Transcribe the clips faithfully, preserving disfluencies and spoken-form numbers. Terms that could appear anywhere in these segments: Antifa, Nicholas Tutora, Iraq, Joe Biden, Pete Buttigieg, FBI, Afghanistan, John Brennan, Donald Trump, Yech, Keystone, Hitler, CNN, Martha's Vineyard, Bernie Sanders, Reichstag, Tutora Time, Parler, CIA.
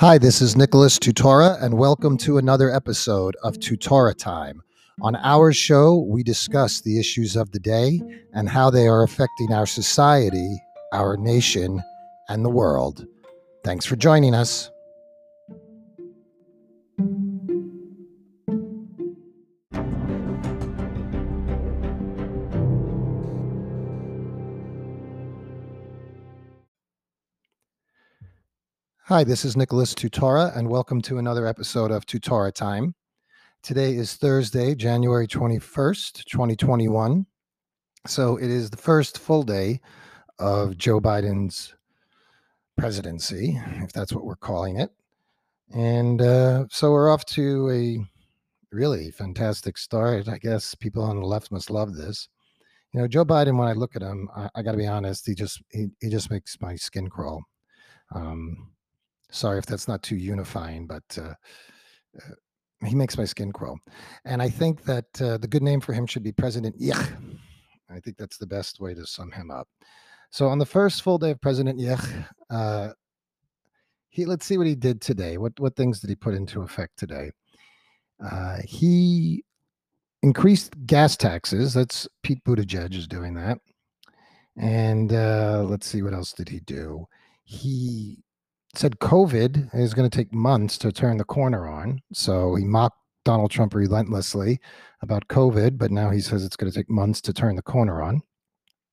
Hi, this is Nicholas Tutora, and welcome to another episode of Tutora Time. On our show, we discuss the issues of the day and how they are affecting our society, our nation, and the world. Thanks for joining us. Hi, this is Nicholas Tutora, and welcome to another episode of Tutora Time. Today is Thursday, January twenty-first, twenty twenty-one. So it is the first full day of Joe Biden's presidency, if that's what we're calling it. And uh, so we're off to a really fantastic start. I guess people on the left must love this. You know, Joe Biden, when I look at him, I, I got to be honest, he just he, he just makes my skin crawl. Um, Sorry if that's not too unifying, but uh, uh, he makes my skin crawl. And I think that uh, the good name for him should be President Yech. I think that's the best way to sum him up. So on the first full day of President Yech, uh, he let's see what he did today. What, what things did he put into effect today? Uh, he increased gas taxes. That's Pete Buttigieg is doing that. And uh, let's see, what else did he do? He said COVID is going to take months to turn the corner on. So he mocked Donald Trump relentlessly about COVID, but now he says it's going to take months to turn the corner on.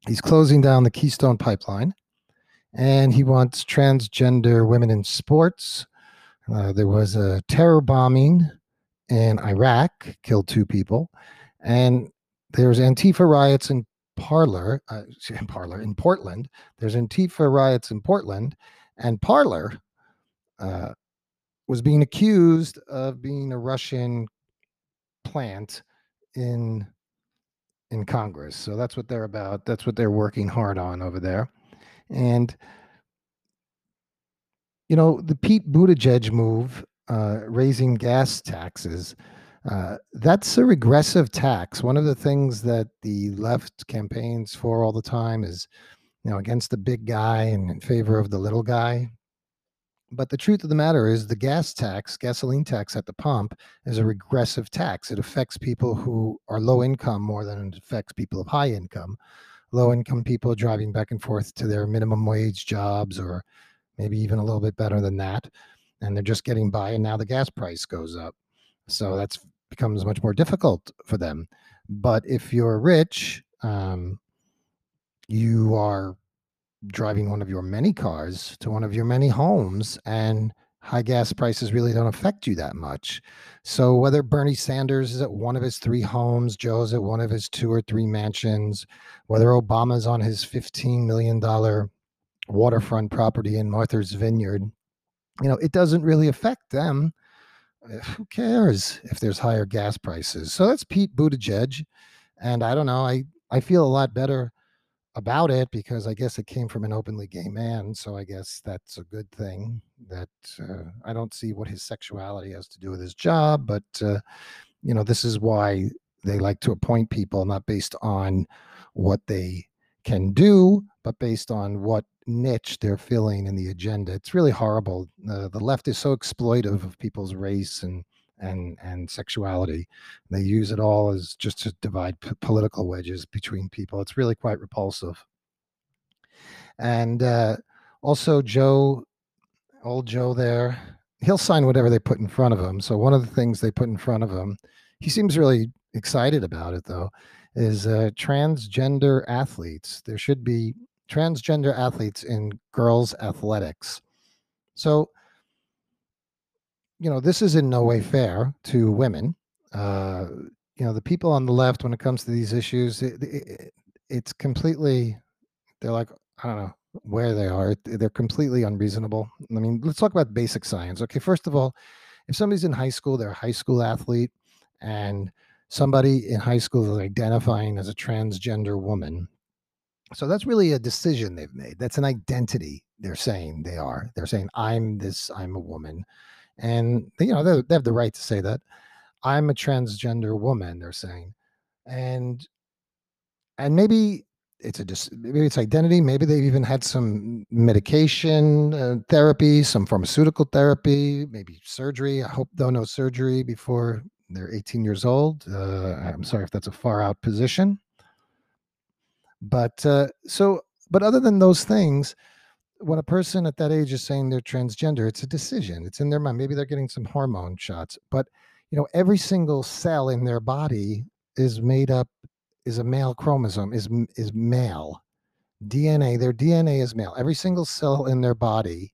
He's closing down the Keystone pipeline, and he wants transgender women in sports. Uh, there was a terror bombing in Iraq, killed two people, and there's Antifa riots in Parler, uh, in Parler, in Portland. There's Antifa riots in Portland. And Parler uh, was being accused of being a Russian plant in in Congress. So that's what they're about. That's what they're working hard on over there. And, you know, the Pete Buttigieg move, uh, raising gas taxes, uh, that's a regressive tax. One of the things that the left campaigns for all the time is, you know, against the big guy and in favor of the little guy. But the truth of the matter is the gas tax, gasoline tax at the pump, is a regressive tax. It affects people who are low income more than it affects people of high income. Low income people driving back and forth to their minimum wage jobs, or maybe even a little bit better than that. And they're just getting by, and now the gas price goes up. So that becomes much more difficult for them. But if you're rich, um, you are driving one of your many cars to one of your many homes, and high gas prices really don't affect you that much. So whether Bernie Sanders is at one of his three homes, Joe's at one of his two or three mansions, whether Obama's on his fifteen million dollars waterfront property in Martha's Vineyard, you know, it doesn't really affect them. Who cares if there's higher gas prices? So that's Pete Buttigieg. And I don't know, I, I feel a lot better about it, because I guess it came from an openly gay man, so I guess that's a good thing. That uh, I don't see what his sexuality has to do with his job, but uh, you know, this is why they like to appoint people not based on what they can do, but based on what niche they're filling in the agenda. It's really horrible. Uh, the left is so exploitive of people's race and and and sexuality. They use it all as just to divide p- political wedges between people. It's really quite repulsive. And uh also Joe, old Joe there, he'll sign whatever they put in front of him. So one of the things they put in front of him, he seems really excited about it though, is uh transgender athletes. There should be transgender athletes in girls athletics. So you know, this is in no way fair to women. Uh, you know, the people on the left, when it comes to these issues, it, it, it's completely, they're like, I don't know where they are. They're completely unreasonable. I mean, let's talk about basic science. Okay, first of all, if somebody's in high school, they're a high school athlete, and somebody in high school is identifying as a transgender woman. So that's really a decision they've made. That's an identity they're saying they are. They're saying, I'm this, I'm a woman. And, you know, they, they have the right to say that. I'm a transgender woman, they're saying. And and maybe it's a dis- maybe it's identity. Maybe they've even had some medication uh, therapy, some pharmaceutical therapy, maybe surgery. I hope they'll know surgery before they're eighteen years old. Uh, I'm sorry if that's a far out position. But uh, so, but other than those things, when a person at that age is saying they're transgender, it's a decision. It's in their mind. Maybe they're getting some hormone shots, but you know, every single cell in their body is made up, is a male chromosome, is is male D N A. Their D N A is male. Every single cell in their body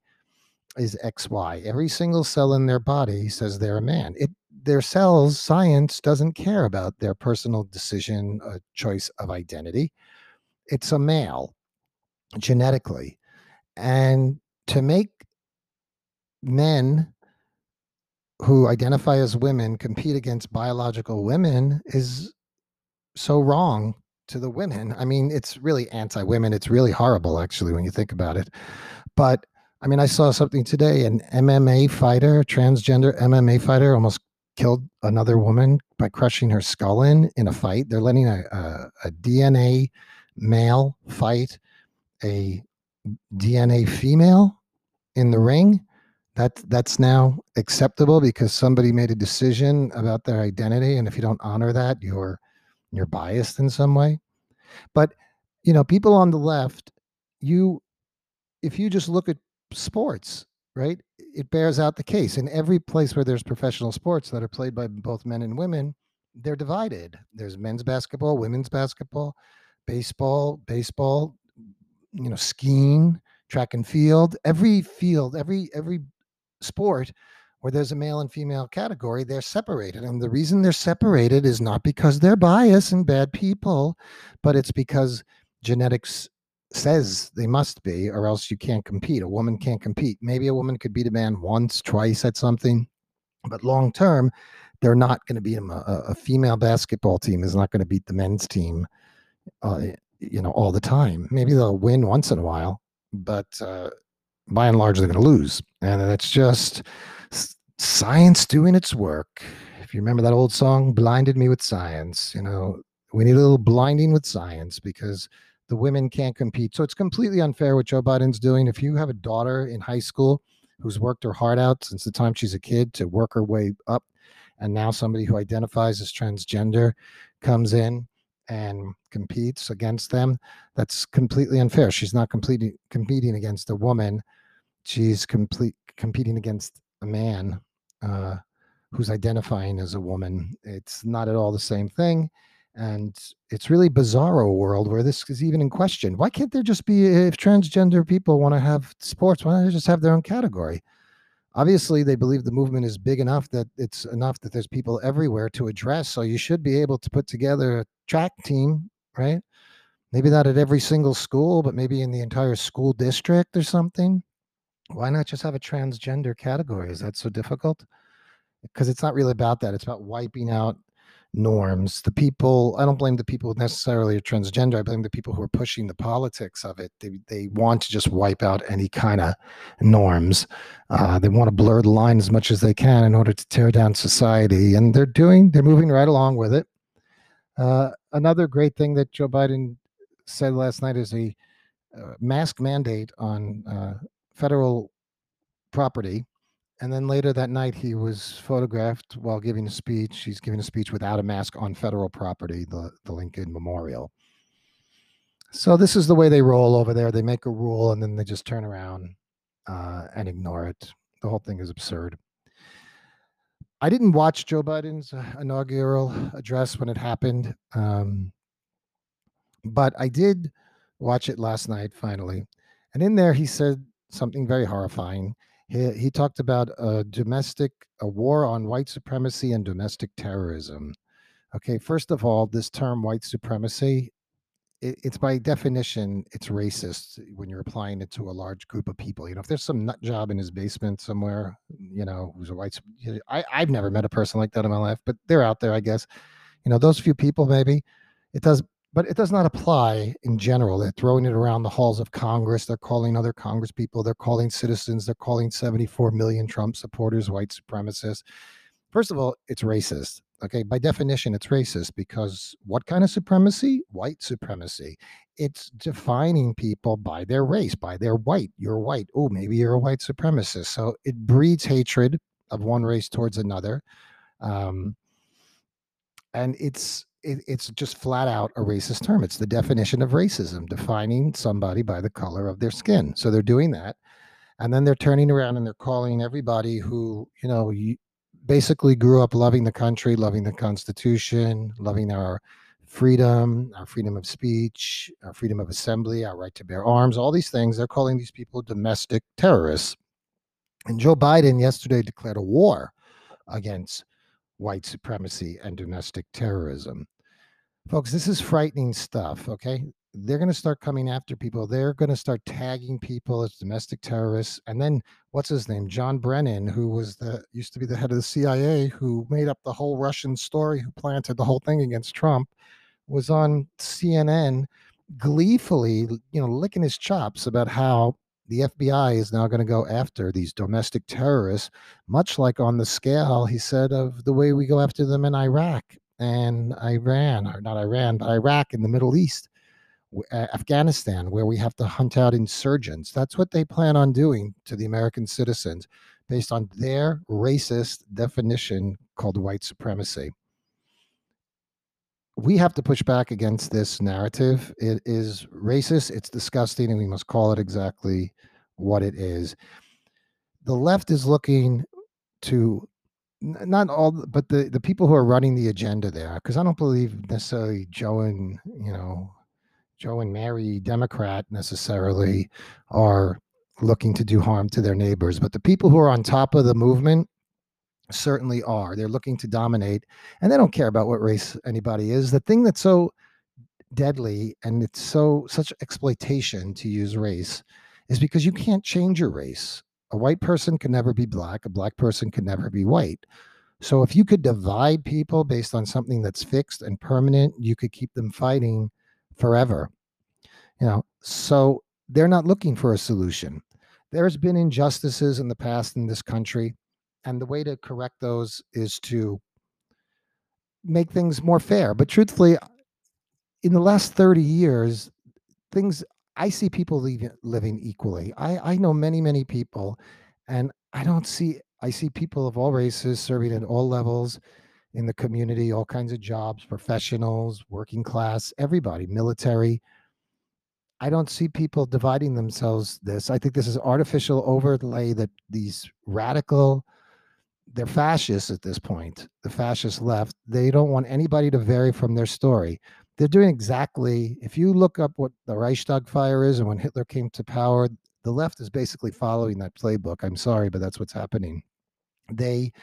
is X Y. Every single cell in their body says they're a man. It their cells, science doesn't care about their personal decision, a choice of identity. It's a male genetically. And to make men who identify as women compete against biological women is so wrong to the women. I mean, it's really anti-women. It's really horrible, actually, when you think about it. But I mean, I saw something today, an M M A fighter, transgender M M A fighter, almost killed another woman by crushing her skull in in a fight. They're letting a, a, a D N A male fight a D N A female in the ring. That that's now acceptable because somebody made a decision about their identity, and if you don't honor that, you're you're biased in some way. But you know, people on the left, you if you just look at sports, right, it bears out the case. In every place where there's professional sports that are played by both men and women, they're divided. There's men's basketball, women's basketball, baseball, baseball, you know, skiing, track and field, every field, every every sport where there's a male and female category, they're separated. And the reason they're separated is not because they're biased and bad people, but it's because genetics says they must be, or else you can't compete. A woman can't compete. Maybe a woman could beat a man once, twice at something, but long term, they're not going to beat him. A, a female basketball team is not going to beat the men's team, uh, you know, all the time. Maybe they'll win once in a while, but uh, by and large, they're going to lose. And that's just science doing its work. If you remember that old song, Blinded Me with Science, you know, we need a little blinding with science because the women can't compete. So it's completely unfair what Joe Biden's doing. If you have a daughter in high school who's worked her heart out since the time she's a kid to work her way up, and now somebody who identifies as transgender comes in and competes against them, that's completely unfair. She's not completely competing against a woman. She's complete competing against a man uh, who's identifying as a woman. It's not at all the same thing. And it's really bizarro world where this is even in question. Why can't there just be, if transgender people want to have sports, why don't they just have their own category? Obviously, they believe the movement is big enough that it's enough that there's people everywhere to address. So you should be able to put together a track team, right? Maybe not at every single school, but maybe in the entire school district or something. Why not just have a transgender category? Is that so difficult? Because it's not really about that. It's about wiping out norms. The people, I don't blame the people necessarily are transgender. I blame the people who are pushing the politics of it. They they want to just wipe out any kind of norms. Uh, they want to blur the line as much as they can in order to tear down society. And they're doing, they're moving right along with it. Uh, another great thing that Joe Biden said last night is a uh, mask mandate on uh, federal property. And then later that night, he was photographed while giving a speech. He's giving a speech without a mask on federal property, the, the Lincoln Memorial. So this is the way they roll over there. They make a rule, and then they just turn around uh, and ignore it. The whole thing is absurd. I didn't watch Joe Biden's inaugural address when it happened, um, but I did watch it last night, finally. And in there, he said something very horrifying. He, he talked about a domestic, a war on white supremacy and domestic terrorism. Okay, first of all, this term white supremacy, it, it's by definition, it's racist when you're applying it to a large group of people. You know, if there's some nut job in his basement somewhere, you know, who's a white, I, I've never met a person like that in my life, but they're out there, I guess. You know, those few people, maybe, it does. But it does not apply in general. They're throwing it around the halls of Congress. They're calling other Congress people. They're calling citizens. They're calling seventy-four million Trump supporters white supremacists. First of all, it's racist. Okay, by definition, it's racist because what kind of supremacy? White supremacy. It's defining people by their race, by their white. You're white. Oh, maybe you're a white supremacist. So it breeds hatred of one race towards another. Um, and it's it, it's just flat out a racist term. It's the definition of racism, defining somebody by the color of their skin. So they're doing that. And then they're turning around and they're calling everybody who, you know, you, basically grew up loving the country, loving the Constitution, loving our freedom, our freedom of speech, our freedom of assembly, our right to bear arms, all these things. They're calling these people domestic terrorists. And Joe Biden yesterday declared a war against white supremacy and domestic terrorism. Folks, this is frightening stuff, okay? They're going to start coming after people. They're going to start tagging people as domestic terrorists. And then what's his name? John Brennan, who was the, used to be the head of the C I A, who made up the whole Russian story, who planted the whole thing against Trump, was on C N N gleefully, you know, licking his chops about how the F B I is now going to go after these domestic terrorists, much like on the scale, he said, of the way we go after them in Iraq and Iran, or not Iran, but Iraq in the Middle East. Afghanistan, where we have to hunt out insurgents. That's what they plan on doing to the American citizens based on their racist definition called white supremacy. We have to push back against this narrative. It is racist, it's disgusting, and we must call it exactly what it is. The left is looking to not all, but the, the people who are running the agenda there, because I don't believe necessarily Joe and, you know, Joe and Mary, Democrat, necessarily are looking to do harm to their neighbors. But the people who are on top of the movement certainly are. They're looking to dominate, and they don't care about what race anybody is. The thing that's so deadly, and it's so such exploitation to use race, is because you can't change your race. A white person can never be black. A black person can never be white. So if you could divide people based on something that's fixed and permanent, you could keep them fighting forever, you know. So they're not looking for a solution. There's been injustices in the past in this country, and the way to correct those is to make things more fair. But truthfully, in the last thirty years, things, I see people leaving, living equally. I, I know many, many people, and I don't see, I see people of all races serving at all levels in the community, all kinds of jobs, professionals, working class, everybody, military. I don't see people dividing themselves this. I think this is artificial overlay that these radical, they're fascists at this point, the fascist left. They don't want anybody to vary from their story. They're doing exactly, if you look up what the Reichstag fire is and when Hitler came to power, the left is basically following that playbook. I'm sorry, but that's what's happening. They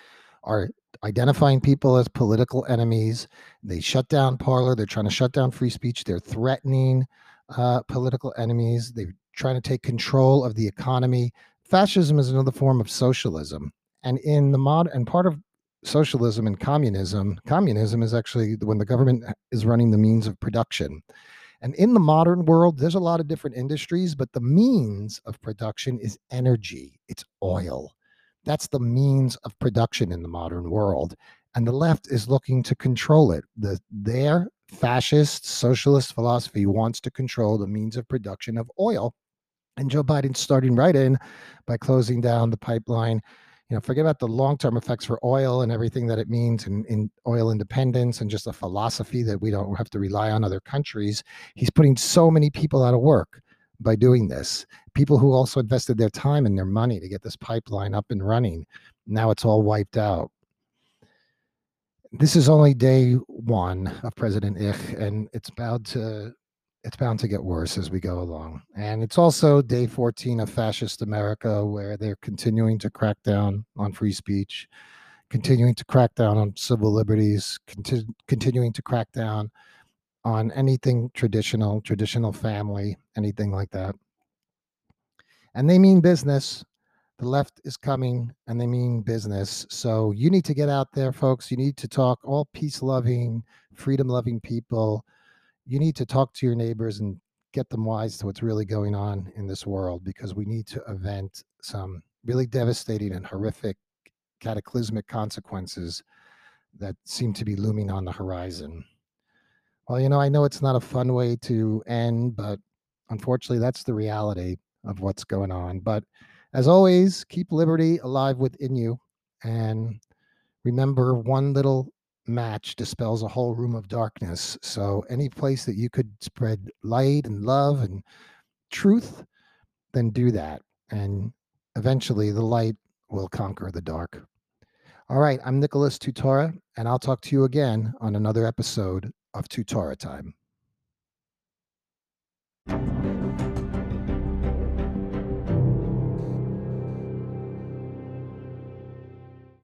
are identifying people as political enemies. They shut down Parler. They're trying to shut down free speech. They're threatening uh, political enemies. They're trying to take control of the economy. Fascism is another form of socialism. And in the mod, and part of socialism and communism, communism is actually when the government is running the means of production. And in the modern world, there's a lot of different industries, but the means of production is energy. It's oil. That's the means of production in the modern world. And the left is looking to control it. The, their fascist socialist philosophy wants to control the means of production of oil. And Joe Biden's starting right in by closing down the pipeline. You know, forget about the long-term effects for oil and everything that it means in, in oil independence and just a philosophy that we don't have to rely on other countries. He's putting so many people out of work by doing this. People who also invested their time and their money to get this pipeline up and running. Now it's all wiped out. This is only day one of President Ich, and it's bound to, it's bound to get worse as we go along. And it's also day fourteen of fascist America, where they're continuing to crack down on free speech, continuing to crack down on civil liberties, continu- continuing to crack down on anything traditional, traditional family, anything like that. And they mean business. The left is coming and they mean business. So you need to get out there, folks. You need to talk, all peace-loving, freedom-loving people. You need to talk to your neighbors and get them wise to what's really going on in this world, because we need to avenge some really devastating and horrific, cataclysmic consequences that seem to be looming on the horizon. Well, you know, I know it's not a fun way to end, but unfortunately, that's the reality of what's going on. But as always, keep liberty alive within you. And remember, one little match dispels a whole room of darkness. So any place that you could spread light and love and truth, then do that. And eventually the light will conquer the dark. All right, I'm Nicholas Tutora, and I'll talk to you again on another episode of Tutora Time.